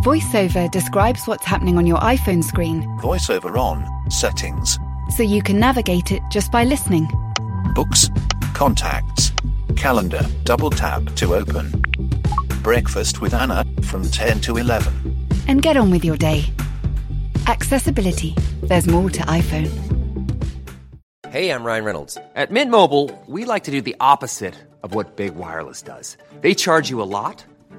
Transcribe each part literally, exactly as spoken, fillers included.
VoiceOver describes what's happening on your iPhone screen. VoiceOver on, settings. So you can navigate it just by listening. Books, contacts, calendar, double tap to open. Breakfast with Anna from ten to eleven. And get on with your day. Accessibility. There's more to iPhone. Hey, I'm Ryan Reynolds. At Mint Mobile, we like to do the opposite of what Big Wireless does. They charge you a lot,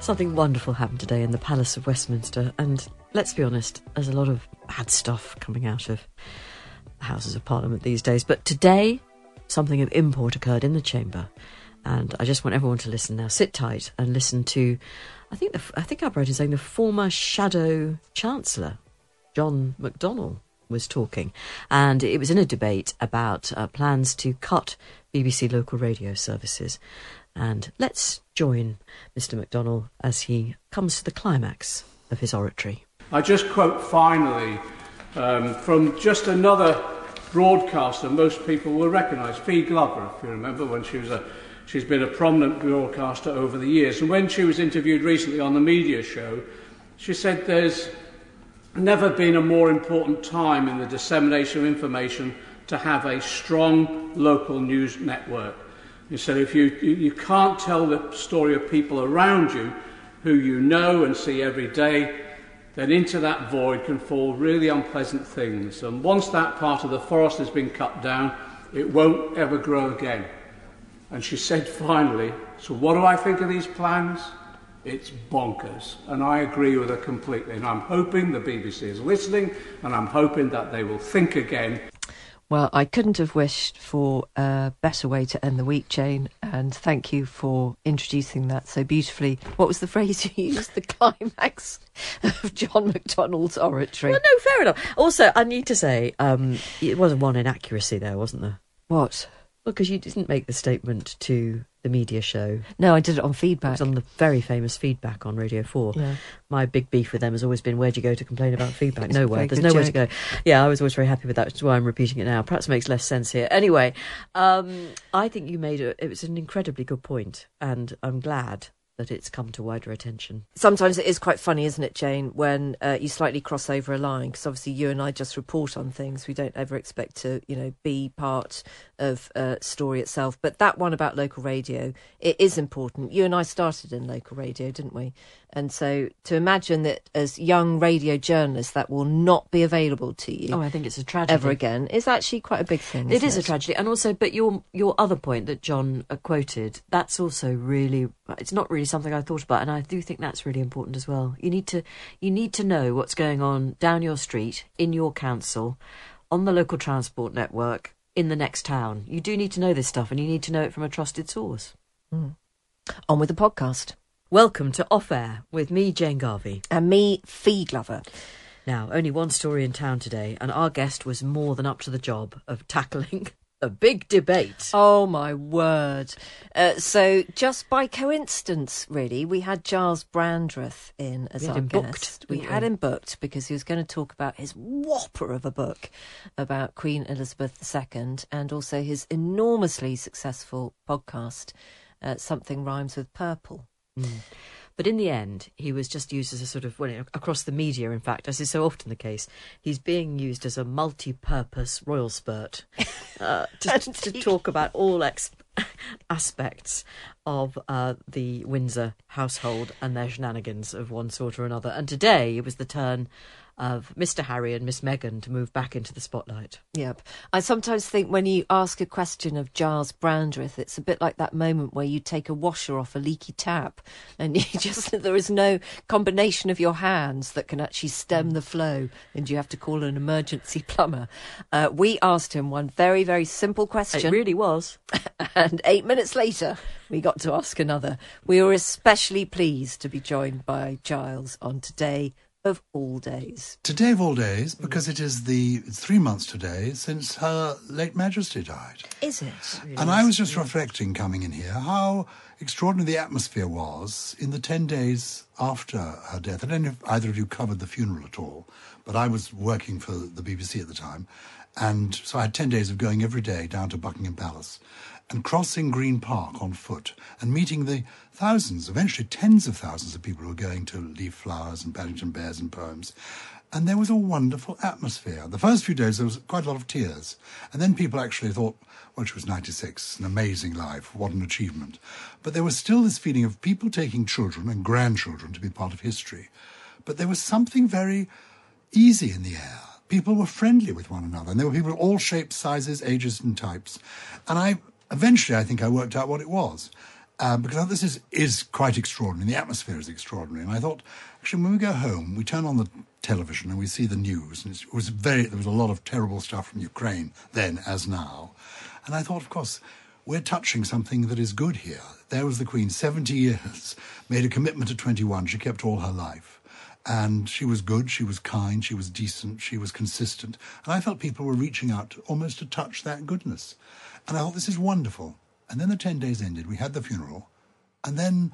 Something wonderful happened today in the Palace of Westminster, and let's be honest, there's a lot of bad stuff coming out of the Houses of Parliament these days, but today something of import occurred in the chamber, and I just want everyone to listen now. Sit tight and listen to, I think the, I think I wrote in saying the former Shadow Chancellor, John McDonnell, was talking, and it was in a debate about uh, plans to cut B B C local radio services. And let's join Mister McDonnell as he comes to the climax of his oratory. I just quote finally um, from just another broadcaster most people will recognise, Fee Glover, if you remember, when she was a, she's been a prominent broadcaster over the years. And when she was interviewed recently on the media show, she said there's never been a more important time in the dissemination of information to have a strong local news network. He said, if you, you, you can't tell the story of people around you who you know and see every day, then into that void can fall really unpleasant things. And once that part of the forest has been cut down, it won't ever grow again. And she said finally, so what do I think of these plans? It's bonkers. And I agree with her completely. And I'm hoping the B B C is listening, and I'm hoping that they will think again. Well, I couldn't have wished for a better way to end the week, Jane, and thank you for introducing that so beautifully. What was the phrase you used? The climax of John McDonnell's oratory. Well, no, fair enough. Also, I need to say, um, it was one inaccuracy there, wasn't there? What? Well, because you didn't make the statement to the media show. No, I did it on Feedback. It was on the very famous Feedback on Radio four. Yeah. My big beef with them has always been, where do you go to complain about Feedback? Nowhere. There's nowhere to go. Yeah, I was always very happy with that, which is why I'm repeating it now. Perhaps it makes less sense here. Anyway, um, I think you made a, it was an incredibly good point, and I'm glad that it's come to wider attention. Sometimes it is quite funny, isn't it, Jane, when uh, you slightly cross over a line, because obviously you and I just report on things. We don't ever expect to, you know, be part of a uh, story itself. But that one about local radio, it is important. You and I started in local radio, didn't we? And so to imagine that as young radio journalists that will not be available to you. Oh, I think it's a tragedy. Ever again is actually quite a big thing. It is it? a tragedy. And also, but your your other point that John quoted, that's also really, it's not really something I thought about. And I do think that's really important as well. You need to you need to know what's going on down your street, in your council, on the local transport network, in the next town. You do need to know this stuff, and you need to know it from a trusted source. Mm. On with the podcast. Welcome to Off Air with me, Jane Garvey. And me, Fee Glover. Now, only one story in town today, and our guest was more than up to the job of tackling a big debate. Oh, my word. Uh, so, just by coincidence, really, we had Gyles Brandreth in as our guest. We had him booked because he was going to talk about his whopper of a book about Queen Elizabeth the Second, and also his enormously successful podcast, uh, Something Rhymes with Purple. Mm. But in the end, he was just used as a sort of, well, across the media, in fact, as is so often the case, he's being used as a multi-purpose royal spurt uh, to, to talk about all ex- aspects of uh, the Windsor household and their shenanigans of one sort or another. And today it was the turn of Mister Harry and Miss Meghan to move back into the spotlight. Yep. I sometimes think when you ask a question of Gyles Brandreth, it's a bit like that moment where you take a washer off a leaky tap and you just there is no combination of your hands that can actually stem the flow and you have to call an emergency plumber. Uh, we asked him one very, very simple question. It really was. And eight minutes later, we got to ask another. We were especially pleased to be joined by Gyles on Today of All Days. Today of All Days, because it is the three months today since Her Late Majesty died. Is it? Really? And I was just reflecting coming in here how extraordinary the atmosphere was in the ten days after her death. I don't know if either of you covered the funeral at all, but I was working for the B B C at the time, and so I had ten days of going every day down to Buckingham Palace and crossing Green Park on foot and meeting the thousands, eventually tens of thousands of people who were going to leave flowers and Paddington bears and poems. And there was a wonderful atmosphere. The first few days there was quite a lot of tears. And then people actually thought, well, she was ninety-six, an amazing life, what an achievement. But there was still this feeling of people taking children and grandchildren to be part of history. But there was something very easy in the air. People were friendly with one another. And there were people of all shapes, sizes, ages and types. And I... Eventually, I think I worked out what it was, uh, because this is, is quite extraordinary. The atmosphere is extraordinary. And I thought, actually, when we go home, we turn on the television and we see the news. And it was very, there was a lot of terrible stuff from Ukraine then as now. And I thought, of course, we're touching something that is good here. There was the Queen, seventy years, made a commitment at twenty-one. She kept all her life. And she was good, she was kind, she was decent, she was consistent. And I felt people were reaching out almost to touch that goodness. And I thought, this is wonderful. And then the ten days ended, we had the funeral, and then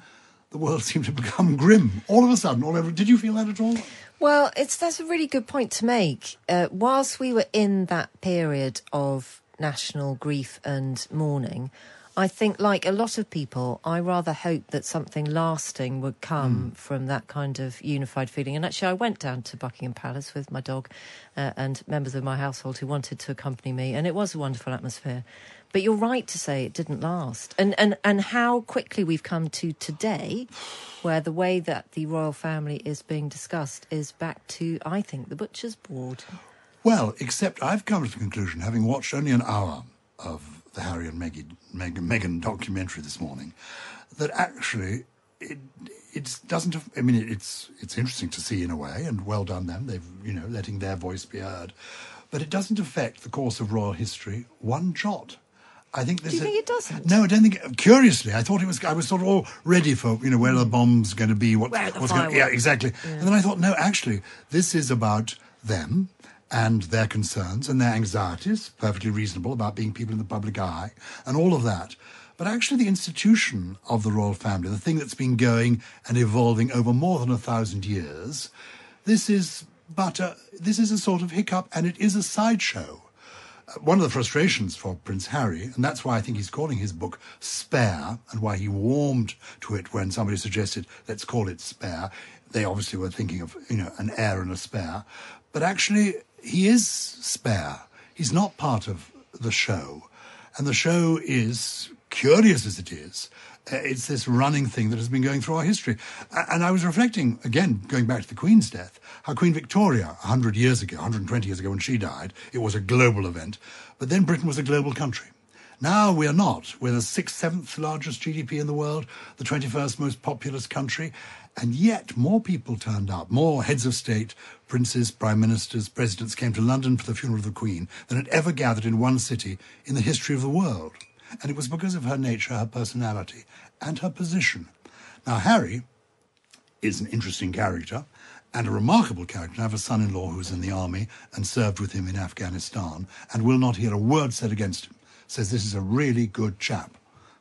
the world seemed to become grim. All of a sudden, all over. Did you feel that at all? Well, it's that's a really good point to make. Uh, whilst we were in that period of national grief and mourning, I think, like a lot of people, I rather hoped that something lasting would come mm. from that kind of unified feeling. And actually, I went down to Buckingham Palace with my dog uh, and members of my household who wanted to accompany me, and it was a wonderful atmosphere. But you're right to say it didn't last. And, and, and how quickly we've come to today, where the way that the royal family is being discussed is back to, I think, the butcher's board. Well, except I've come to the conclusion, having watched only an hour of the Harry and Meghan, Meghan, Meghan documentary this morning, that actually it it doesn't. I mean, it's it's interesting to see in a way, and well done them. They've you know letting their voice be heard, but it doesn't affect the course of royal history one jot. I think this. Do you think a, it doesn't? No, I don't think. Curiously, I thought it was. I was sort of all ready for you know where the bomb's going to be, what, where the what's going. Yeah, exactly. Yeah. And then I thought, no, actually, this is about them and their concerns and their anxieties, perfectly reasonable, about being people in the public eye and all of that. But actually the institution of the royal family, the thing that's been going and evolving over more than a thousand years, this is, but a, this is a sort of hiccup, and it is a sideshow. One of the frustrations for Prince Harry, and that's why I think he's calling his book Spare, and why he warmed to it when somebody suggested, let's call it Spare. They obviously were thinking of, you know, an heir and a spare. But actually... he is spare. He's not part of the show. And the show is, curious as it is, it's this running thing that has been going through our history. And I was reflecting, again, going back to the Queen's death, how Queen Victoria, one hundred years ago, one hundred twenty years ago when she died, it was a global event. But then Britain was a global country. Now we are not. We're the sixth, seventh largest G D P in the world, the twenty-first most populous country. And yet more people turned up, more heads of state, princes, prime ministers, presidents came to London for the funeral of the Queen than had ever gathered in one city in the history of the world. And it was because of her nature, her personality, and her position. Now, Harry is an interesting character and a remarkable character. I have a son-in-law who's in the army and served with him in Afghanistan and will not hear a word said against him. Says this is a really good chap.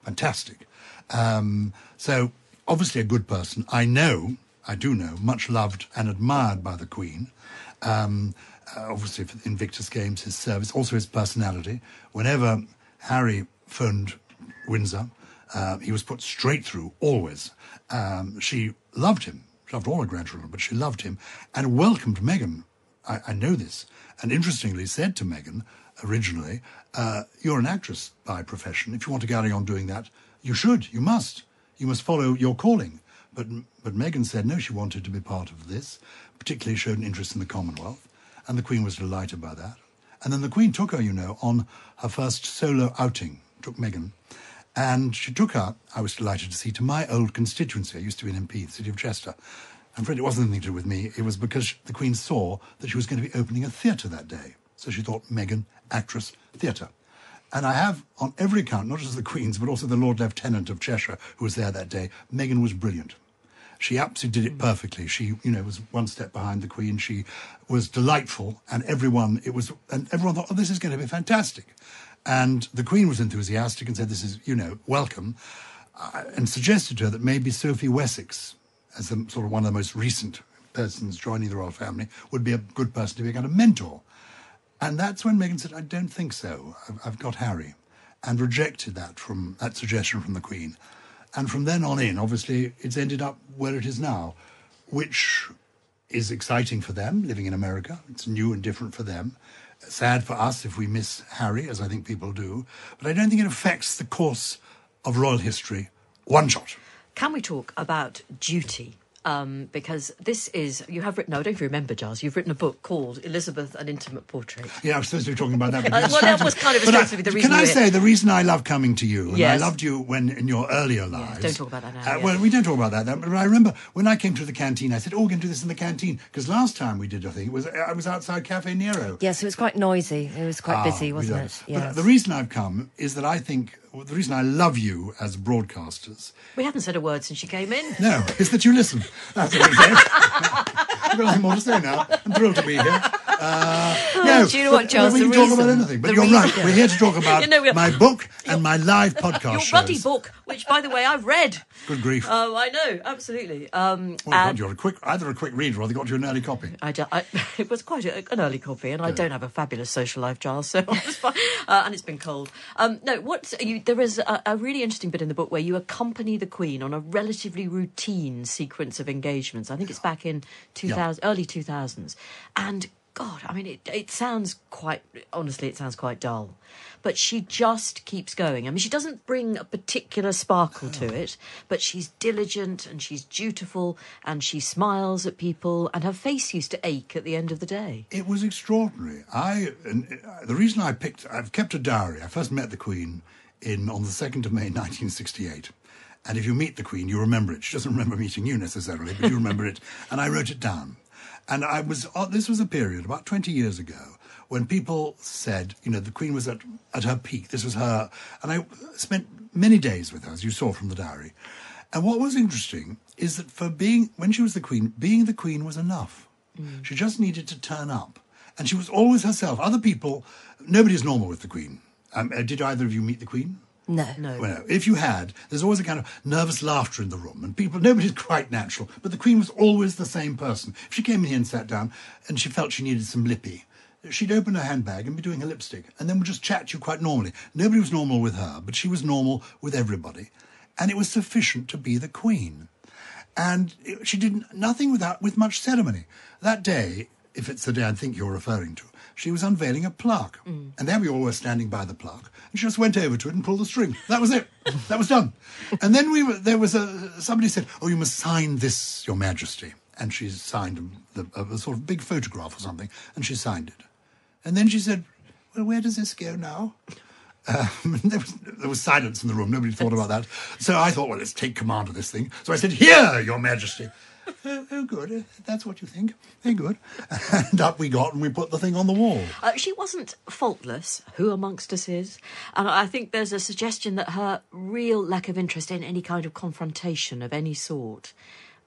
Fantastic. Um, so, obviously a good person. I know, I do know, much loved and admired by the Queen. Um, uh, obviously, for the Invictus Games, his service, also his personality. Whenever Harry phoned Windsor, uh, he was put straight through, always. Um, she loved him. She loved all her grandchildren, but she loved him and welcomed Meghan. I, I know this. And interestingly said to Meghan, originally, uh, you're an actress by profession. If you want to carry on doing that, you should, you must. You must follow your calling. But, but Meghan said no, she wanted to be part of this, particularly showed an interest in the Commonwealth, and the Queen was delighted by that. And then the Queen took her, you know, on her first solo outing, took Meghan, and she took her, I was delighted to see, to my old constituency. I used to be an M P, the city of Chester. I'm afraid it wasn't anything to do with me. It was because the Queen saw that she was going to be opening a theatre that day. So she thought, Meghan, actress, theatre. And I have, on every account, not just the Queen's, but also the Lord Lieutenant of Cheshire, who was there that day, Meghan was brilliant. She absolutely did it perfectly. She, you know, was one step behind the Queen. She was delightful, and everyone, it was, and everyone thought, oh, this is going to be fantastic. And the Queen was enthusiastic and said, this is, you know, welcome, uh, and suggested to her that maybe Sophie Wessex, as the, sort of one of the most recent persons joining the royal family, would be a good person to be a kind of mentor. And that's when Meghan said, I don't think so. I've, I've got Harry, and rejected that from that suggestion from the Queen. And from then on in, obviously, it's ended up where it is now, which is exciting for them, living in America. It's new and different for them. Sad for us if we miss Harry, as I think people do. But I don't think it affects the course of royal history. One shot. Can we talk about duty? Um, because this is, you have written, no, I don't remember, Giles, you've written a book called Elizabeth, An Intimate Portrait. Yeah, I was supposed to be talking about that. Well, that was kind of supposed to be the reason. Can I say, the reason I love coming to you, and yes. I loved you when in your earlier lives. Yeah, don't talk about that now. Uh, yeah. Well, we don't talk about that. But I remember when I came to the canteen, I said, oh, we're going to do this in the canteen. Because last time we did, I think, it was, I was outside Cafe Nero. Yes, it was quite noisy. It was quite ah, busy, wasn't it? Yes. But the reason I've come is that I think, well, the reason I love you as broadcasters... We haven't said a word since you came in. No, it's that you listen. That's what it is. I've got nothing more to say now. I'm thrilled to be here. Uh, oh, no, do you know what, Charles? We can reason, talk about anything, but you're reason. right. We're here to talk about you know, my book and my live podcast Your shows. Bloody book, which, by the way, I've read. Good grief. Oh, I know, absolutely. Um, oh, God, you're a quick, either a quick reader or they got you an early copy. I do, I, it was quite a, an early copy, and yeah. I don't have a fabulous social life, Charles, so I was fine. Uh, and it's been cold. Um, no, what's, you, there is a, a really interesting bit in the book where you accompany the Queen on a relatively routine sequence of engagements. I think yeah. it's back in two thousand, yeah. early two thousands. And... God, I mean, it, it sounds quite, honestly, it sounds quite dull. But she just keeps going. I mean, she doesn't bring a particular sparkle oh. to it, but she's diligent and she's dutiful and she smiles at people, and her face used to ache at the end of the day. It was extraordinary. I, and the reason I picked, I've kept a diary. I first met the Queen in on the second of May, nineteen sixty-eight. And if you meet the Queen, you remember it. She doesn't remember meeting you necessarily, but you remember it. And I wrote it down. And I was, this was a period about twenty years ago when people said, you know, the Queen was at, at her peak. This was her. And I spent many days with her, as you saw from the diary. And what was interesting is that for being, when she was the Queen, being the Queen was enough. Mm. She just needed to turn up. And she was always herself. Other people, nobody's normal with the Queen. Um, did either of you meet the Queen? No, no. Well, if you had, there's always a kind of nervous laughter in the room, and people, nobody's quite natural. But the Queen was always the same person. If she came in here and sat down, and she felt she needed some lippy, she'd open her handbag and be doing her lipstick, and then would just chat to you quite normally. Nobody was normal with her, but she was normal with everybody, and it was sufficient to be the Queen. And it, she did nothing without with much ceremony. That day, if it's the day I think you're referring to, she was unveiling a plaque. Mm. And there we all were standing by the plaque. And she just went over to it and pulled the string. That was it. That was done. And then we were, there was a, somebody said, oh, you must sign this, Your Majesty. And she signed the, a sort of big photograph or something. And she signed it. And then she said, well, where does this go now? Um, there, was, there was silence in the room. Nobody thought about that. So I thought, well, let's take command of this thing. So I said, here, Your Majesty. Oh, oh, good. That's what you think. Very good. And up we got, and we put the thing on the wall. Uh, she wasn't faultless. Who amongst us is? And I think there's a suggestion that her real lack of interest in any kind of confrontation of any sort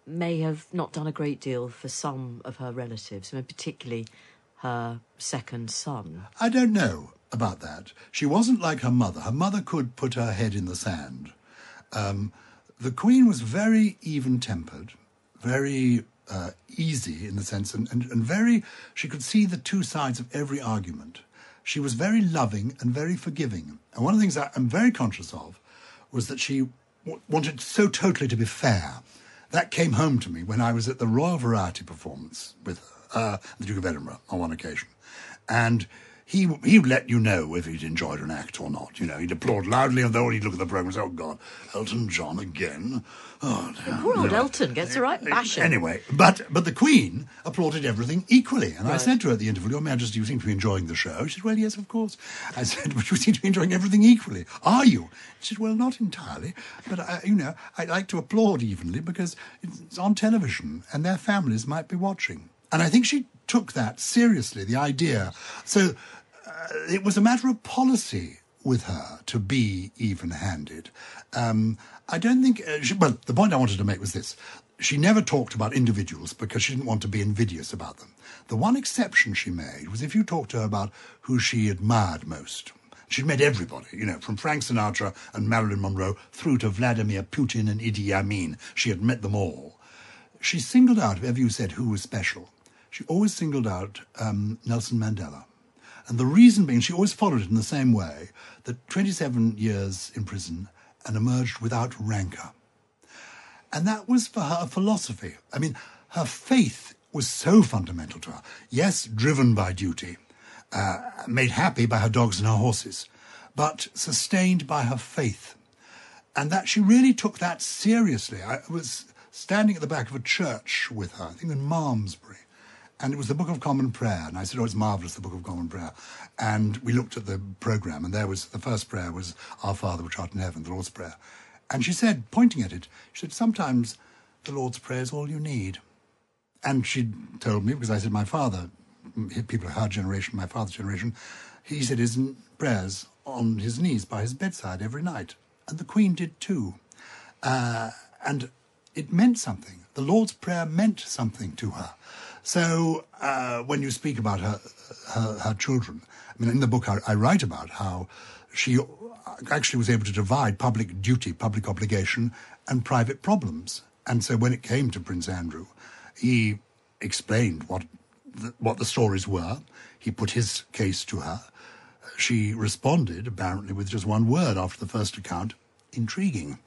may have not done a great deal for some of her relatives, I mean, particularly her second son. I don't know about that. She wasn't like her mother. Her mother could put her head in the sand. Um, the Queen was very even-tempered, very uh, easy in the sense, and, and, and very, she could see the two sides of every argument. She was very loving and very forgiving. And one of the things I'm very conscious of was that she w- wanted so totally to be fair. That came home to me when I was at the Royal Variety Performance with uh, the Duke of Edinburgh on one occasion. And he he would let you know if he'd enjoyed an act or not. You know, he'd applaud loudly, and then he'd look at the programme and say, oh, God, Elton John again. Oh, damn. Poor old no. Elton gets the right bashing. Anyway, but but the Queen applauded everything equally. And right. I said to her at the interval, Your Majesty, you seem to be enjoying the show. She said, well, yes, of course. I said, but you seem to be enjoying everything equally. Are you? She said, well, not entirely. But, I, you know, I like to applaud evenly because it's on television and their families might be watching. And I think she took that seriously, the idea. So uh, it was a matter of policy with her to be even-handed. Um, I don't think... Uh, she, well, the point I wanted to make was this. She never talked about individuals because she didn't want to be invidious about them. The one exception she made was if you talked to her about who she admired most. She'd met everybody, you know, from Frank Sinatra and Marilyn Monroe through to Vladimir Putin and Idi Amin. She had met them all. She singled out, if ever you said who was special, she always singled out um, Nelson Mandela. And the reason being, she always followed it in the same way, that twenty-seven years in prison and emerged without rancour. And that was for her a philosophy. I mean, her faith was so fundamental to her. Yes, driven by duty, uh, made happy by her dogs and her horses, but sustained by her faith. And that she really took that seriously. I was standing at the back of a church with her, I think in Malmesbury, and it was the Book of Common Prayer. And I said, oh, it's marvellous, the Book of Common Prayer. And we looked at the programme, and there was the first prayer was, Our Father which art in heaven, the Lord's Prayer. And she said, pointing at it, she said, sometimes the Lord's Prayer is all you need. And she told me, because I said, my father, people of her generation, my father's generation, he said his prayers on his knees by his bedside every night. And the Queen did too. Uh, and it meant something. The Lord's Prayer meant something to her. So uh, when you speak about her, her her children, I mean, in the book I, I write about how she actually was able to divide public duty, public obligation, and private problems. And so when it came to Prince Andrew, he explained what the, what the stories were. He put his case to her. She responded, apparently, with just one word after the first account, intriguing.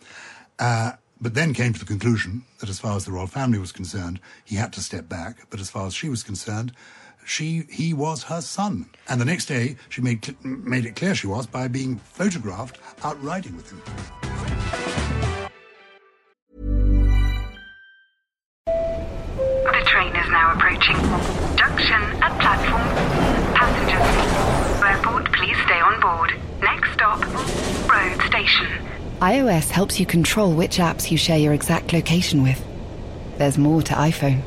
Uh But then came to the conclusion that as far as the royal family was concerned, he had to step back. But as far as she was concerned, she he was her son. And the next day, she made, made it clear she was by being photographed out riding with him. The train is now approaching. Junction at platform. Passengers, airport, please stay on board. Next stop, Road Station. iOS helps you control which apps you share your exact location with. There's more to iPhone.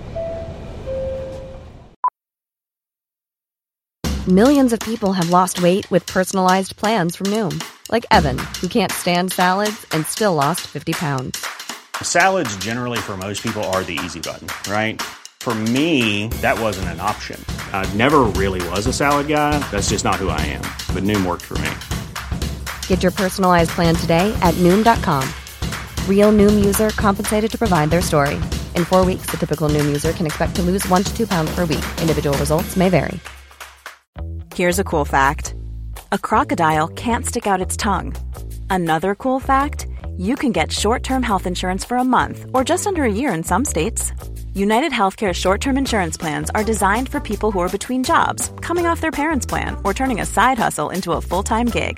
Millions of people have lost weight with personalized plans from Noom, like Evan, who can't stand salads and still lost fifty pounds. Salads generally for most people are the easy button, right? For me, that wasn't an option. I never really was a salad guy. That's just not who I am. But Noom worked for me. Get your personalized plan today at Noom dot com. Real Noom user compensated to provide their story. In four weeks, the typical Noom user can expect to lose one to two pounds per week. Individual results may vary. Here's a cool fact. A crocodile can't stick out its tongue. Another cool fact, you can get short-term health insurance for a month or just under a year in some states. United Healthcare short-term insurance plans are designed for people who are between jobs, coming off their parents' plan, or turning a side hustle into a full-time gig.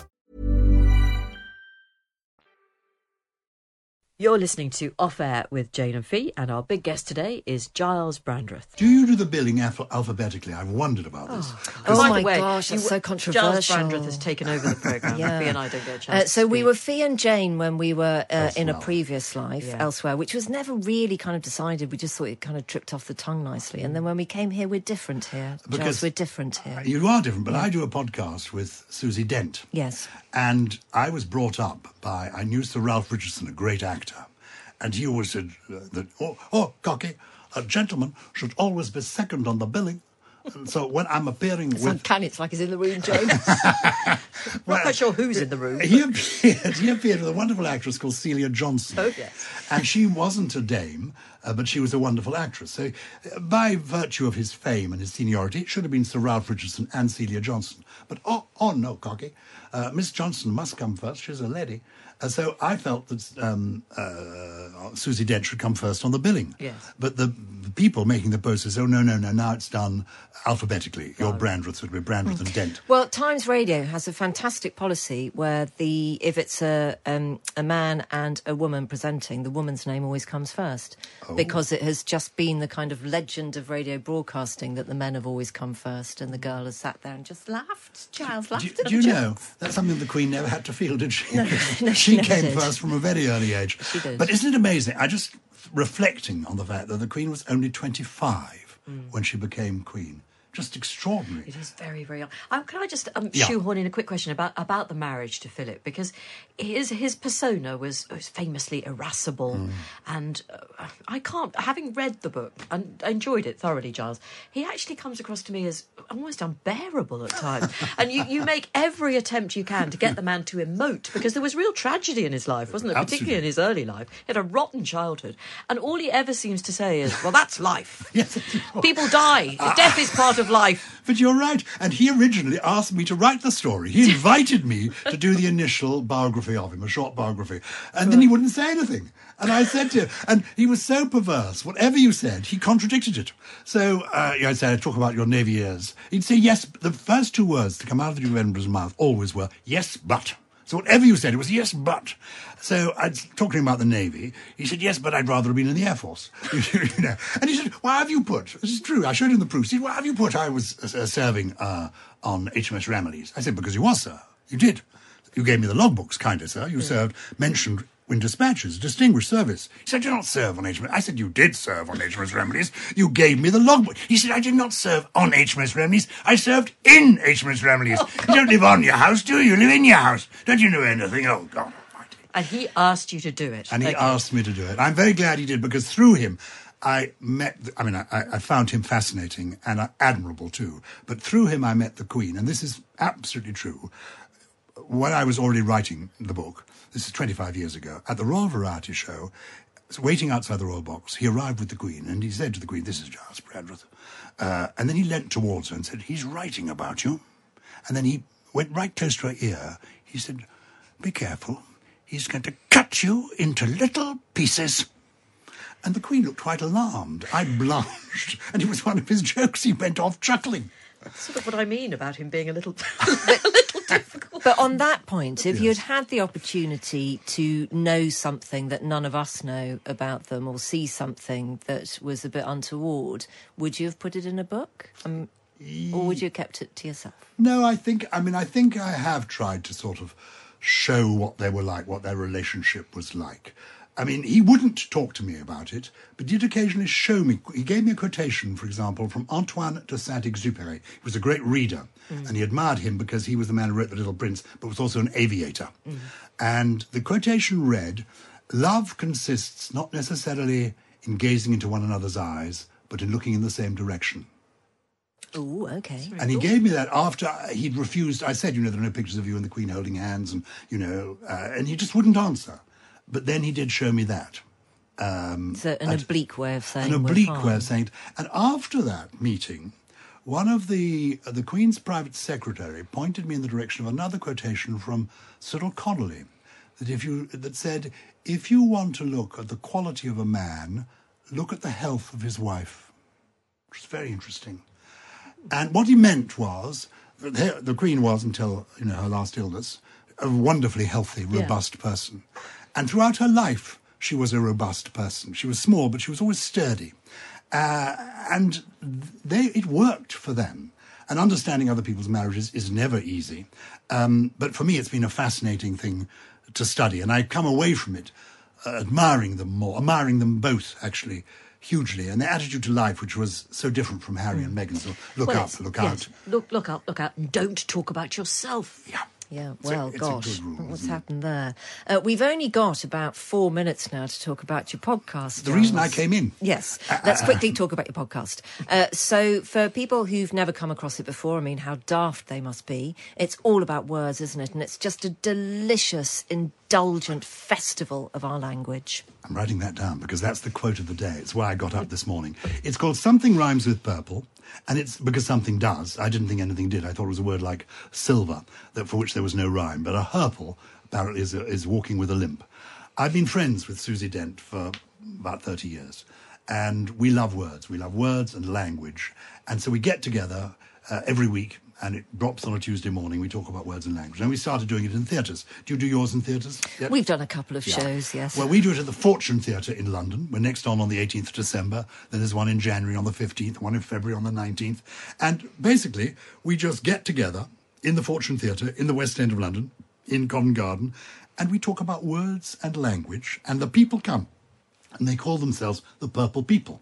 You're listening to Off Air with Jane and Fee, and our big guest today is Gyles Brandreth. Do you do the billing alph- alphabetically? I've wondered about this. Oh, oh my way, gosh, that's you, so controversial. Gyles Brandreth has taken over the programme. Yeah. Fee and I don't get a chance. Uh, so we were Fee and Jane when we were uh, in a previous life, yeah. elsewhere, which was never really kind of decided. We just thought it kind of tripped off the tongue nicely. And then when we came here, we're different here. Because Gyles, we're different here. You are different, but yeah. I do a podcast with Susie Dent. Yes. And I was brought up by, I knew Sir Ralph Richardson, a great actor. And he always said that, oh, oh, cocky, a gentleman should always be second on the billing. And so when I'm appearing it's with... It's uncanny, it's like he's in the room, James. I'm well, not quite sure who's in the room. He appeared, he appeared with a wonderful actress called Celia Johnson. Oh, yes. And she wasn't a dame, uh, but she was a wonderful actress. So uh, by virtue of his fame and his seniority, it should have been Sir Ralph Richardson and Celia Johnson. But oh, oh no, cocky. Uh, Miss Johnson must come first. She's a lady. Uh, so I felt that um, uh, Susie Dent should come first on the billing. Yes. But the, the people making the post says, oh, no, no, no, now it's done alphabetically. Your Brandreth would be Brandreth mm. and Dent. Well, Times Radio has a fantastic policy where the if it's a um, a man and a woman presenting, the woman's name always comes first oh. because it has just been the kind of legend of radio broadcasting that the men have always come first and the girl has sat there and just laughed. Giles laughed. Do, do you know, that's something the Queen never had to feel, did she? No, no, she She no, came first from a very early age. She did. But isn't it amazing? I just, reflecting on the fact that the Queen was only twenty-five mm. when she became Queen. Just extraordinary. It is very, very odd. Um, can I just um, yeah. shoehorn in a quick question about, about the marriage to Philip? Because his his persona was, was famously irascible. Mm. And uh, I can't, having read the book and enjoyed it thoroughly, Giles, he actually comes across to me as almost unbearable at times. And you, you make every attempt you can to get the man to emote, because there was real tragedy in his life, wasn't there? Absolutely. Particularly in his early life. He had a rotten childhood. And all he ever seems to say is, well, that's life. Yes, people die. Ah. Death is part of of life. But you're right. And he originally asked me to write the story. He invited me to do the initial biography of him, a short biography. And right. then he wouldn't say anything. And I said to him, and he was so perverse, whatever you said, he contradicted it. So uh, I'd say, talk about your Navy years. He'd say, yes, the first two words to come out of the Duke of Edinburgh's mouth always were, yes, but. So whatever you said, it was, yes, but. So I'd talk to him about the Navy. He said, yes, but I'd rather have been in the Air Force. You know. And he said, why have you put, this is true, I showed him the proofs. He said, why have you put I was uh, serving uh, on H M S Ramillies? I said, because you was, sir. You did. You gave me the logbooks, kind of, sir. You yeah. served, mentioned in dispatches, distinguished service. He said, I did not serve on H M S. I said, you did serve on H M S Ramillies. You gave me the logbook. He said, I did not serve on H M S Ramillies. I served in H M S Ramillies. Oh, you don't live on your house, do you? You live in your house. Don't you know anything? Oh, God Almighty. And he asked you to do it. And he okay. asked me to do it. I'm very glad he did, because through him, I met, I mean, I, I found him fascinating and admirable too. But through him, I met the Queen. And this is absolutely true. When I was already writing the book, this is twenty-five years ago, at the Royal Variety Show, waiting outside the Royal Box, he arrived with the Queen and he said to the Queen, this is Gyles Brandreth. Uh, and then he leant towards her and said, he's writing about you. And then he went right close to her ear. He said, be careful. He's going to cut you into little pieces. And the Queen looked quite alarmed. I blanched. And it was one of his jokes. He went off chuckling. That's sort of what I mean about him being a little, a little difficult. But on that point, if yes. you'd had the opportunity to know something that none of us know about them or see something that was a bit untoward, would you have put it in a book? Um, or would you have kept it to yourself? No, I think, I mean, I think I have tried to sort of show what they were like, what their relationship was like. I mean, he wouldn't talk to me about it, but did occasionally show me. He gave me a quotation, for example, from Antoine de Saint-Exupéry. He was a great reader, mm. and he admired him because he was the man who wrote The Little Prince, but was also an aviator. Mm. And the quotation read, love consists not necessarily in gazing into one another's eyes, but in looking in the same direction. Oh, okay. And he gave me that after he'd refused. I said, you know, there are no pictures of you and the Queen holding hands, and, you know, uh, and he just wouldn't answer. But then he did show me that. Um, so an and, oblique way of saying it. An oblique we're way of saying it. And after that meeting, one of the uh, the Queen's private secretary pointed me in the direction of another quotation from Cyril Connolly, that if you that said, if you want to look at the quality of a man, look at the health of his wife. Which is very interesting. And what he meant was that the Queen was, until you know her last illness, a wonderfully healthy, robust yeah. person. And throughout her life, she was a robust person. She was small, but she was always sturdy. Uh, and they, it worked for them. And understanding other people's marriages is never easy. Um, but for me, it's been a fascinating thing to study. And I come away from it uh, admiring them more, admiring them both, actually, hugely. And their attitude to life, which was so different from Harry mm. and Meghan. So look well, up, look yes, out. Look, look up, look out. And don't talk about yourself. Yeah. Yeah, well, it's a, it's gosh, a good rule, what's happened there? Uh, we've only got about four minutes now to talk about your podcast. The Giles. Reason I came in. Yes, uh, let's quickly talk about your podcast. Uh, so for people who've never come across it before, I mean, how daft they must be. It's all about words, isn't it? And it's just a delicious, indulgent festival of our language. I'm writing that down because that's the quote of the day. It's why I got up this morning. It's called Something Rhymes with Purple, and it's because something does. I didn't think anything did. I thought it was a word like silver, that for which there was no rhyme. But a herple, apparently, is, a, is walking with a limp. I've been friends with Susie Dent for about thirty years. And we love words. We love words and language. And so we get together uh, every week, and it drops on a Tuesday morning. We talk about words and language. And we started doing it in theatres. Do you do yours in theatres yet? We've done a couple of yeah. shows, yes. Well, we do it at the Fortune Theatre in London. We're next on on the eighteenth of December. Then there's one in January on the fifteenth, one in February on the nineteenth. And basically, we just get together in the Fortune Theatre, in the West End of London, in Covent Garden, and we talk about words and language. And the people come, and they call themselves the Purple People.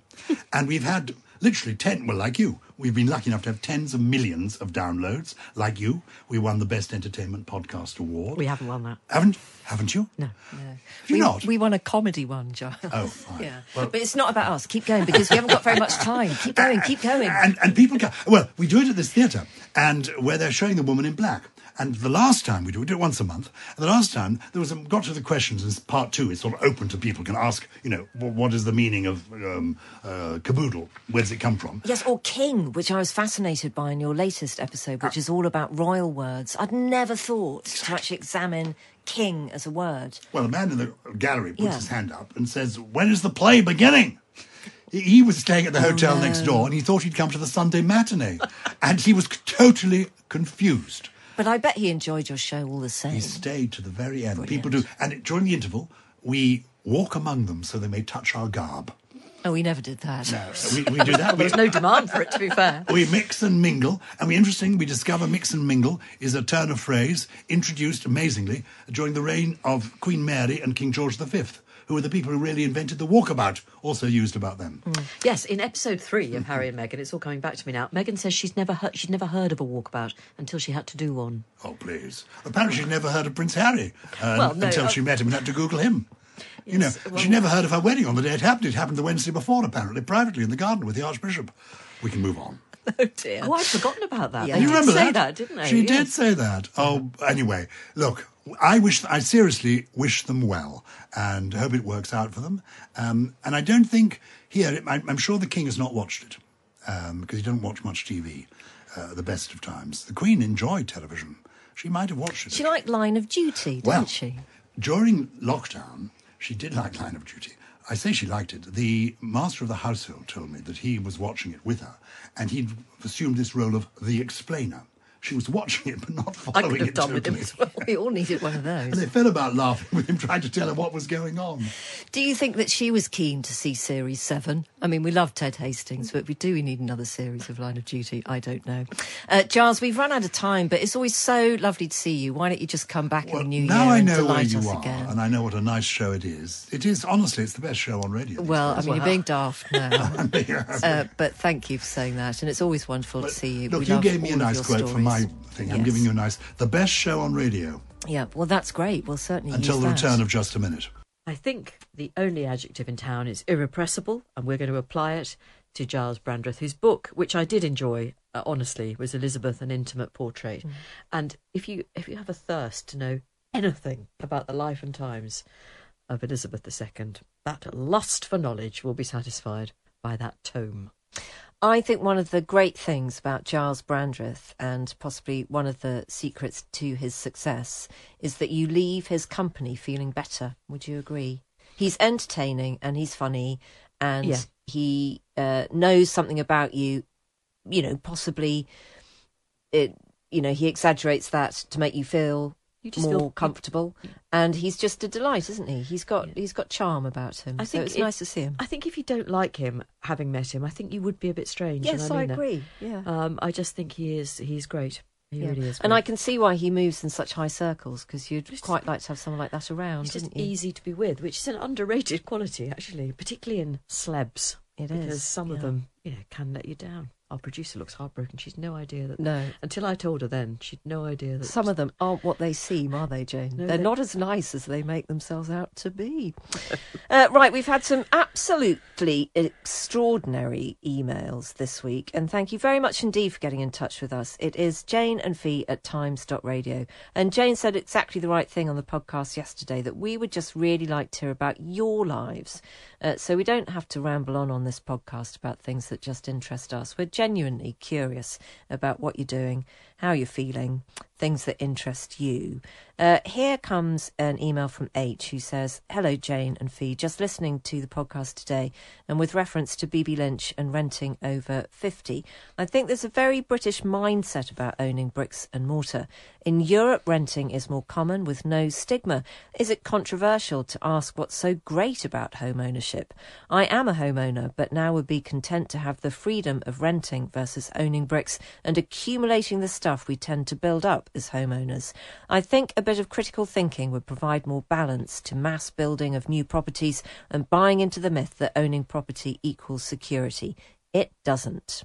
And we've had literally ten, well, like you, we've been lucky enough to have tens of millions of downloads, like you. We won the Best Entertainment Podcast Award. We haven't won that. Haven't haven't you? No, no. Have you we, not? We won a comedy one, Giles. Oh, fine. Yeah. Well, but it's not about us. Keep going, because we haven't got very much time. Keep going, keep going. And, and people come. Well, we do it at this theatre, and where they're showing The Woman in Black. And the last time we do, we do it once a month, and the last time, there was a, got to the questions, and part two is sort of open to people, can ask, you know, what is the meaning of um, uh, caboodle? Where does it come from? Yes, or king, which I was fascinated by in your latest episode, which uh, is all about royal words. I'd never thought exactly. to actually examine king as a word. Well, the man in the gallery puts yeah. his hand up and says, when is the play beginning? He was staying at the hotel oh, no. next door, and he thought he'd come to the Sunday matinee, and he was totally confused. But I bet he enjoyed your show all the same. He stayed to the very end. Brilliant. People do. And during the interval, we walk among them so they may touch our garb. Oh, we never did that. No, we, we do that. There's no demand for it, to be fair. We mix and mingle. And we interesting, we discover mix and mingle is a turn of phrase introduced, amazingly, during the reign of Queen Mary and King George the Fifth. Who were the people who really invented the walkabout, also used about them. Mm. Yes, in episode three of Harry and Meghan, it's all coming back to me now. Meghan says she's never heard, she'd never heard of a walkabout until she had to do one. Oh, please. Apparently she'd never heard of Prince Harry uh, well, no, until uh, she met him and had to Google him. Yes, you know, well, she never heard of her wedding on the day it happened. It happened the Wednesday before, apparently, privately in the garden with the Archbishop. We can move on. Oh, dear. Oh, I'd forgotten about that. Yeah, you remember that? She did say that, didn't they? She yes. did say that. Oh, anyway, look, I wish, I seriously wish them well and hope it works out for them. Um, and I don't think here, I'm sure the King has not watched it um, because he doesn't watch much T V uh, the best of times. The Queen enjoyed television. She might have watched it. She liked Line of Duty, didn't well, she? During lockdown, she did like Line of Duty. I say she liked it. The master of the household told me that he was watching it with her, and he'd assumed this role of the explainer. She was watching it, but not following it. I could have done with him as well. We all needed one of those. And they fell about laughing with him, trying to tell her what was going on. Do you think that she was keen to see Series seven? I mean, we love Ted Hastings, but we do we need another series of Line of Duty? I don't know. Uh, Giles, we've run out of time, but it's always so lovely to see you. Why don't you just come back well, in the new now year I know and delight where you us are, again? And I know what a nice show it is. It is, honestly, it's the best show on radio. Well, days. I mean, wow. You're being daft now. uh, but thank you for saying that, and it's always wonderful but, to see you. Look, we you love gave me a nice quote stories. From my thing. Yes. I'm giving you a nice, the best show on radio. Yeah, well, that's great. We'll certainly Until use the that. Return of Just a Minute. I think the only adjective in town is irrepressible, and we're going to apply it to Gyles Brandreth, whose book, which I did enjoy, uh, honestly, was Elizabeth, An Intimate Portrait. Mm. And if you if you have a thirst to know anything about the life and times of Elizabeth the Second, that lust for knowledge will be satisfied by that tome. I think one of the great things about Gyles Brandreth, and possibly one of the secrets to his success, is that you leave his company feeling better. Would you agree? He's entertaining and he's funny, and yeah. he uh, knows something about you. You know, possibly, it, you know, he exaggerates that to make you feel you just more feel comfortable. Yeah. And he's just a delight, isn't he? He's got yeah. he's got charm about him. I think so it's it, nice to see him. I think if you don't like him, having met him, I think you would be a bit strange. Yes, I, mean I agree. That. Yeah. Um, I just think he is he's great. He yeah. really is. Great. And I can see why he moves in such high circles, because you'd just, quite like to have someone like that around. He's just you? easy to be with, which is an underrated quality actually, particularly in celebs. It because is because some yeah. of them, you know, can let you down. Our producer looks heartbroken. She's no idea that... No. Until I told her then, she'd no idea that... Some of them aren't what they seem, are they, Jane? No, they're, they're not as nice as they make themselves out to be. uh, right, we've had some absolutely extraordinary emails this week, and thank you very much indeed for getting in touch with us. It is Jane and Fee at times dot radio. And Jane said exactly the right thing on the podcast yesterday, that we would just really like to hear about your lives, uh, so we don't have to ramble on on this podcast about things that just interest us. We're genuinely curious about what you're doing, how you're feeling, things that interest you. Uh, here comes an email from H, who says, "Hello, Jane and Fee. Just listening to the podcast today, and with reference to B B Lynch and renting over fifty, I think there's a very British mindset about owning bricks and mortar. In Europe, renting is more common with no stigma. Is it controversial to ask what's so great about home ownership? I am a homeowner, but now would be content to have the freedom of renting versus owning bricks and accumulating the stuff we tend to build up as homeowners. I think a bit of critical thinking would provide more balance to mass building of new properties and buying into the myth that owning property equals security. It doesn't."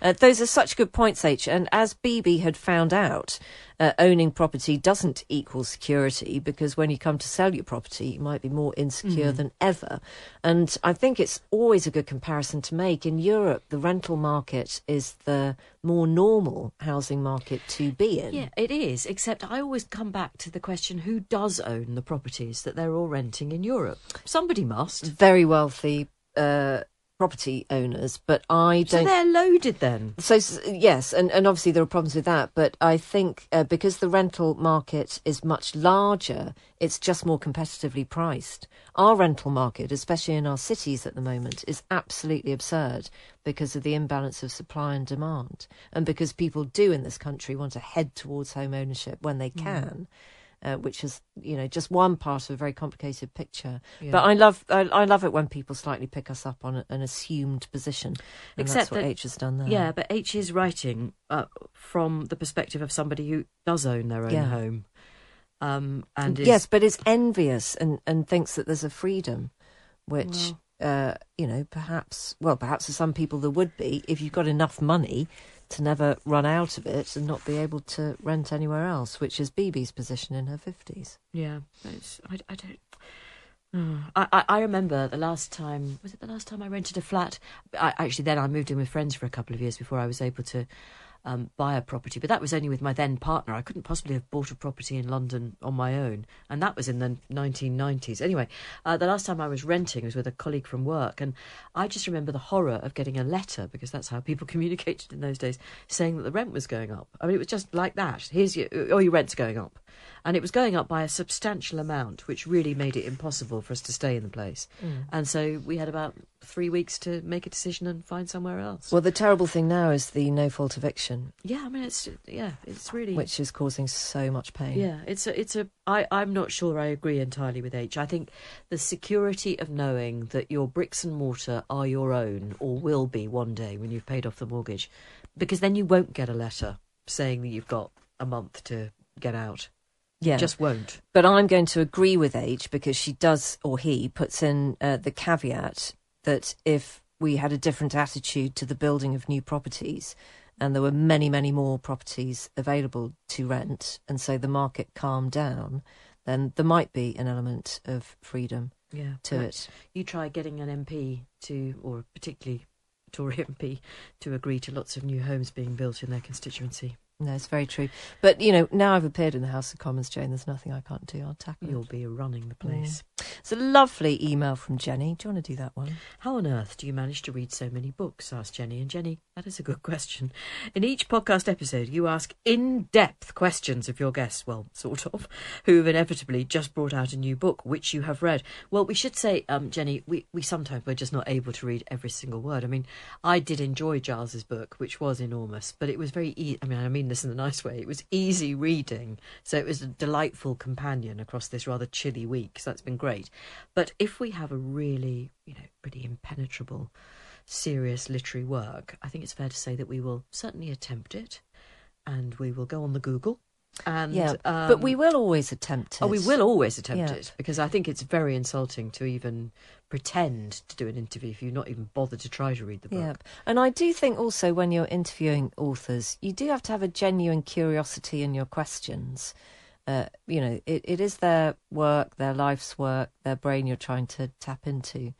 Uh, those are such good points, H. And as B B had found out, uh, owning property doesn't equal security, because when you come to sell your property, you might be more insecure mm. than ever. And I think it's always a good comparison to make. In Europe, the rental market is the more normal housing market to be in. Yeah, it is, except I always come back to the question, who does own the properties that they're all renting in Europe? Somebody must. Very wealthy uh property owners, but I don't... So they're loaded then? So, yes, and, and obviously there are problems with that, but I think uh, because the rental market is much larger, it's just more competitively priced. Our rental market, especially in our cities at the moment, is absolutely absurd because of the imbalance of supply and demand, and because people do in this country want to head towards home ownership when they can. Mm. Uh, which is, you know, just one part of a very complicated picture. Yeah. But I love I, I love it when people slightly pick us up on an assumed position. And Except that's what that, H has done there. Yeah, but H is writing uh, from the perspective of somebody who does own their own yeah. home. Um, and is... Yes, but is envious and, and thinks that there's a freedom, which, well. uh, you know, perhaps, well, perhaps for some people there would be if you've got enough money to never run out of it and not be able to rent anywhere else, which is B B's position in her fifties. Yeah, it's, I, I don't... Oh, I, I remember the last time... Was it the last time I rented a flat? I, actually, then I moved in with friends for a couple of years before I was able to um, buy a property, but that was only with my then partner. I couldn't possibly have bought a property in London on my own, and that was in the nineteen nineties. Anyway, uh, the last time I was renting was with a colleague from work, and I just remember the horror of getting a letter, because that's how people communicated in those days, saying that the rent was going up. I mean, it was just like that. Here's your... Oh, your rent's going up. And it was going up by a substantial amount, which really made it impossible for us to stay in the place. Mm. And so we had about three weeks to make a decision and find somewhere else. Well, the terrible thing now is the no-fault eviction. Yeah, I mean, it's yeah, it's really... Which is causing so much pain. Yeah, it's a... It's a I, I'm not sure I agree entirely with H. I think the security of knowing that your bricks and mortar are your own, or will be one day when you've paid off the mortgage, because then you won't get a letter saying that you've got a month to get out. Yeah. Just won't. But I'm going to agree with H, because she does, or he, puts in uh, the caveat that if we had a different attitude to the building of new properties, and there were many, many more properties available to rent, and so the market calmed down, then there might be an element of freedom yeah, to it. You try getting an M P to, or particularly Tory M P, to agree to lots of new homes being built in their constituency. No, it's very true. But, you know, now I've appeared in the House of Commons, Jane, there's nothing I can't do. I'll tackle You'll it. You'll be running the place. Yeah. It's a lovely email from Jenny. Do you want to do that one? "How on earth do you manage to read so many books?" asked Jenny. And Jenny, that is a good question. "In each podcast episode, you ask in-depth questions of your guests," well, sort of, "who've inevitably just brought out a new book, which you have read." Well, we should say, um, Jenny, we, we sometimes we're just not able to read every single word. I mean, I did enjoy Gyles's book, which was enormous, but it was very easy. I mean, I mean, this in a nice way, it was easy reading, so it was a delightful companion across this rather chilly week, so that's been great. But if we have a really, you know, pretty impenetrable, serious literary work, I think it's fair to say that we will certainly attempt it, and we will go on the Google And, yeah, um, but we will always attempt it. Oh, we will always attempt yeah. it, because I think it's very insulting to even pretend to do an interview if you're not even bothered to try to read the book. Yeah. And I do think also when you're interviewing authors, you do have to have a genuine curiosity in your questions. Uh, you know, it, it is their work, their life's work, their brain you're trying to tap into.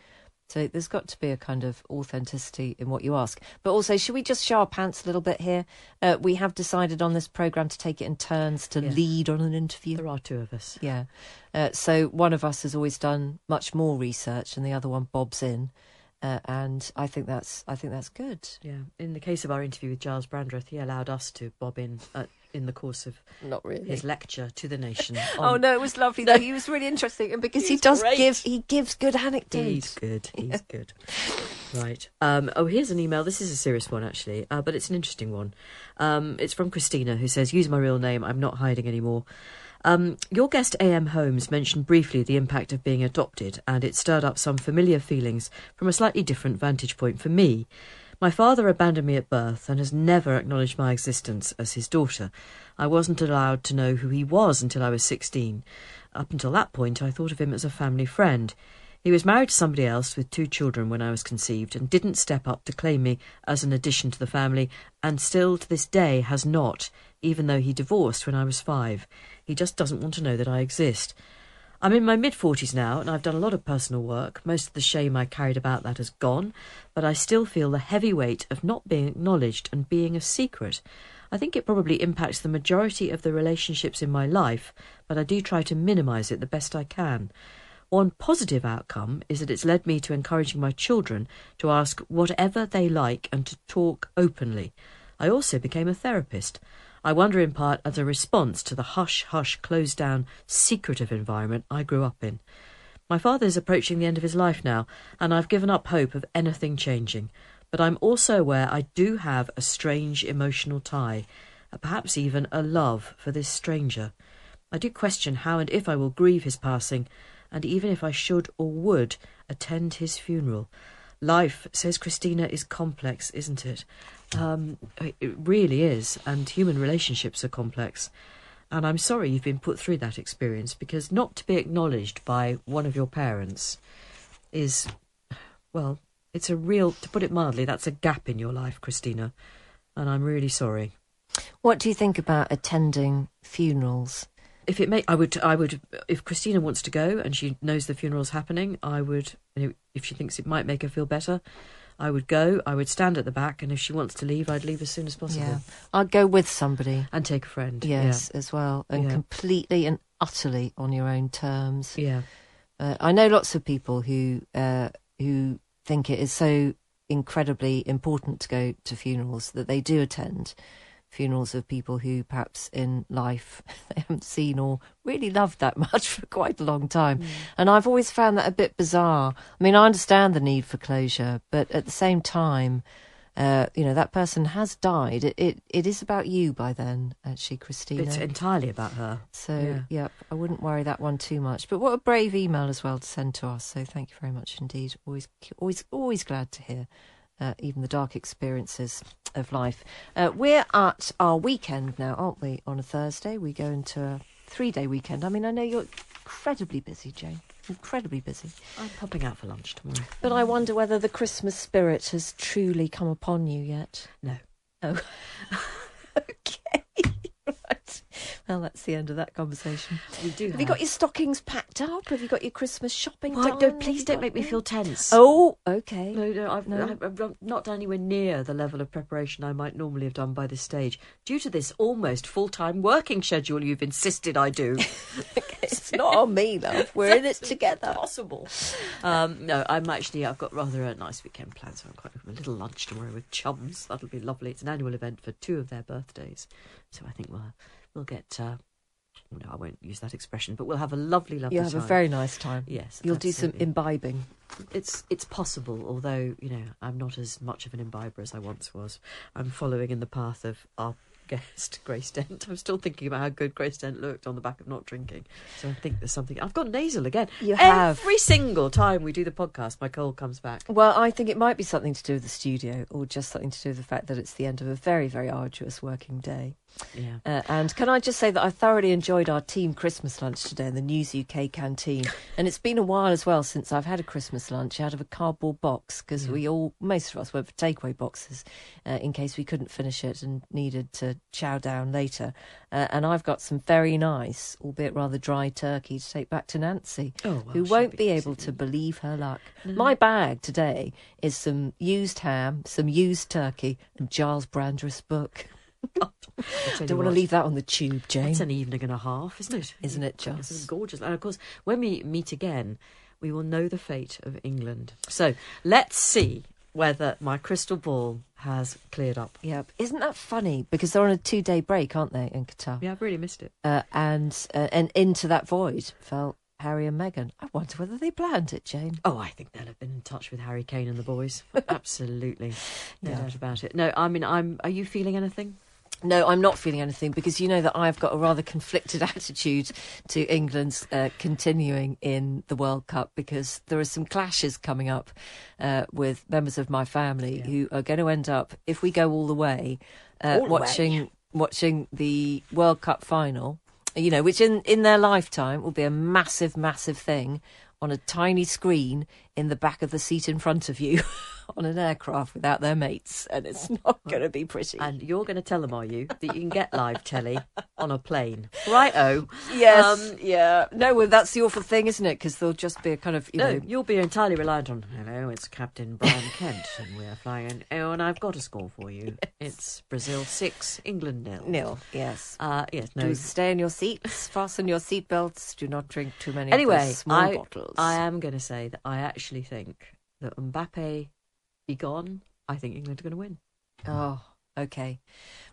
So there's got to be a kind of authenticity in what you ask. But also, should we just show our pants a little bit here? Uh, we have decided on this programme to take it in turns to yeah. lead on an interview. There are two of us. Yeah. Uh, so one of us has always done much more research and the other one bobs in. Uh, and I think that's I think that's good. Yeah. In the case of our interview with Gyles Brandreth, he allowed us to bob in at, in the course of not really. his lecture to the nation. On... Oh no, it was lovely. No. Though. He was really interesting, and because he does great. give he gives good anecdotes. He's good. He's yeah. good. Right. Um, oh, here's an email. This is a serious one actually, uh, but it's an interesting one. Um, it's from Christina, who says, "Use my real name. I'm not hiding anymore." Um, your guest A M Holmes mentioned briefly the impact of being adopted, and it stirred up some familiar feelings from a slightly different vantage point for me. My father abandoned me at birth and has never acknowledged my existence as his daughter. I wasn't allowed to know who he was until I was sixteen. Up until that point, I thought of him as a family friend. He was married to somebody else with two children when I was conceived and didn't step up to claim me as an addition to the family, and still to this day has not, even though he divorced when I was five. He just doesn't want to know that I exist. I'm in my mid-forties now, and I've done a lot of personal work. Most of the shame I carried about that has gone, but I still feel the heavy weight of not being acknowledged and being a secret. I think it probably impacts the majority of the relationships in my life, but I do try to minimise it the best I can. One positive outcome is that it's led me to encouraging my children to ask whatever they like and to talk openly. I also became a therapist. I wonder in part as a response to the hush-hush, closed-down, secretive environment I grew up in. My father is approaching the end of his life now, and I've given up hope of anything changing. But I'm also aware I do have a strange emotional tie, perhaps even a love for this stranger. I do question how and if I will grieve his passing, and even if I should or would attend his funeral. Life, says Christina, is complex, isn't it? Um, it really is, and human relationships are complex. And I'm sorry you've been put through that experience, because not to be acknowledged by one of your parents is, well, it's a real, to put it mildly, that's a gap in your life, Christina, and I'm really sorry. What do you think about attending funerals? If it may, I would, I would, if Christina wants to go and she knows the funeral's happening, I would, if she thinks it might make her feel better, I would go, I would stand at the back, and if she wants to leave, I'd leave as soon as possible. Yeah. I'd go with somebody. And take a friend. Yes, yeah. as well. And yeah. completely and utterly on your own terms. Yeah. Uh, I know lots of people who, uh, who think it is so incredibly important to go to funerals that they do attend funerals of people who perhaps in life they haven't seen or really loved that much for quite a long time. Mm. And I've always found that a bit bizarre. I mean, I understand the need for closure, but at the same time, uh, you know, that person has died. It, it it is about you by then, actually, Christina. It's entirely about her. So, yeah. yep, I wouldn't worry that one too much. But what a brave email as well to send to us. So thank you very much indeed. Always, always, always glad to hear uh, even the dark experiences of life. Uh, we're at our weekend now, aren't we? On a Thursday, we go into a three-day weekend. I mean, I know you're incredibly busy, Jane. Incredibly busy. I'm popping out for lunch tomorrow. But I wonder whether the Christmas spirit has truly come upon you yet. No. Oh. Okay. Right. Well, that's the end of that conversation. We do. Have, have you got your stockings packed up? Have you got your Christmas shopping done? No, please don't make me feel tense. Oh, okay. No, no, I've, no. I've not done anywhere near the level of preparation I might normally have done by this stage, due to this almost full-time working schedule you've insisted I do. Okay. It's not on me, love. We're in it together. Possible. Um, no, I'm actually. I've got rather a nice weekend plan, so I'm quite a little lunch tomorrow with chums. That'll be lovely. It's an annual event for two of their birthdays, so I think we'll. We'll get, uh, no, I won't use that expression, but we'll have a lovely, lovely You'll time. You'll have a very nice time. Yes. You'll absolutely. do some imbibing. It's it's possible, although, you know, I'm not as much of an imbiber as I once was. I'm following in the path of our guest, Grace Dent. I'm still thinking about how good Grace Dent looked on the back of not drinking. So I think there's something. I've got nasal again. You have. Every single time we do the podcast, my cold comes back. Well, I think it might be something to do with the studio, or just something to do with the fact that it's the end of a very, very arduous working day. Yeah. Uh, and can I just say that I thoroughly enjoyed our team Christmas lunch today in the News U K canteen. And it's been a while as well since I've had a Christmas lunch out of a cardboard box, because yeah. we all, most of us, went for takeaway boxes uh, in case we couldn't finish it and needed to chow down later. Uh, and I've got some very nice, albeit rather dry turkey to take back to Nancy, oh, well, who won't be, be able to believe her luck. No. My bag today is some used ham, some used turkey and Gyles Brandreth's book. Oh, don't want to leave that on the tube, Jane. It's an evening and a half, isn't it? Isn't it just? It's gorgeous. And of course, when we meet again, we will know the fate of England. So let's see whether my crystal ball has cleared up. Yep. Isn't that funny? Because they're on a two-day break, aren't they, in Qatar? Yeah, I've really missed it. Uh, and uh, and into that void fell Harry and Meghan. I wonder whether they planned it, Jane. Oh, I think they'll have been in touch with Harry Kane and the boys. Absolutely. No yeah. doubt about it. No, I mean, I'm. Are you feeling anything? No, I'm not feeling anything, because you know that I've got a rather conflicted attitude to England's uh, continuing in the World Cup, because there are some clashes coming up uh, with members of my family yeah. who are going to end up, if we go all the way, uh, all watching way. watching the World Cup final, you know, which in, in their lifetime will be a massive, massive thing on a tiny screen in the back of the seat in front of you. On an aircraft without their mates, and it's not going to be pretty. And you're going to tell them, are you, that you can get live telly on a plane? Righto. Yes. Um, yeah. No, well, that's the awful thing, isn't it? Because there'll just be a kind of, you no, know... you'll be entirely reliant on, hello, it's Captain Brian Kent, and we're flying in, oh, and I've got a score for you. Yes. It's Brazil six, England nil. Nil, yes. Uh, yes, no. Do stay in your seats, fasten your seatbelts, do not drink too many anyway, of the small I, bottles. I am going to say that I actually think that Mbappe... be gone. I think England are going to win. Oh, okay,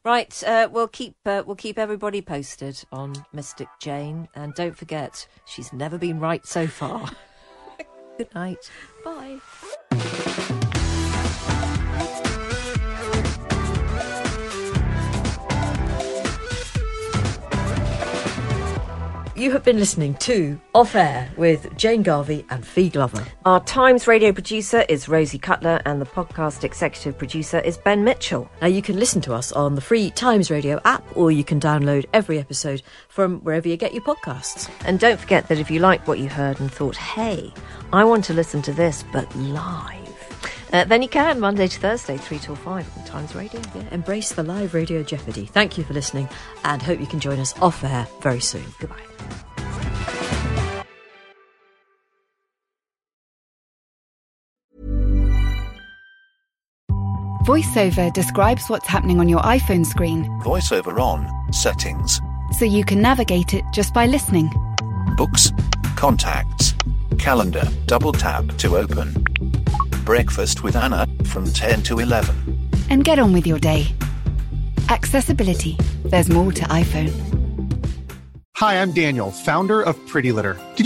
right. Uh, we'll keep uh, we'll keep everybody posted on Mystic Jane, and don't forget, she's never been right so far. Good night. Bye. You have been listening to Off Air with Jane Garvey and Fee Glover. Our Times Radio producer is Rosie Cutler, and the podcast executive producer is Ben Mitchell. Now, you can listen to us on the free Times Radio app, or you can download every episode from wherever you get your podcasts. And don't forget that if you liked what you heard and thought, hey, I want to listen to this, but live, uh, then you can, Monday to Thursday, three till five on Times Radio. Yeah, embrace the live radio jeopardy. Thank you for listening, and hope you can join us off air very soon. Goodbye. VoiceOver describes what's happening on your iPhone screen. VoiceOver on, settings. So you can navigate it just by listening. Books, contacts, calendar, double tap to open. Breakfast with Anna from ten to eleven. And get on with your day. Accessibility. There's more to iPhone. Hi, I'm Daniel, founder of Pretty Litter. Did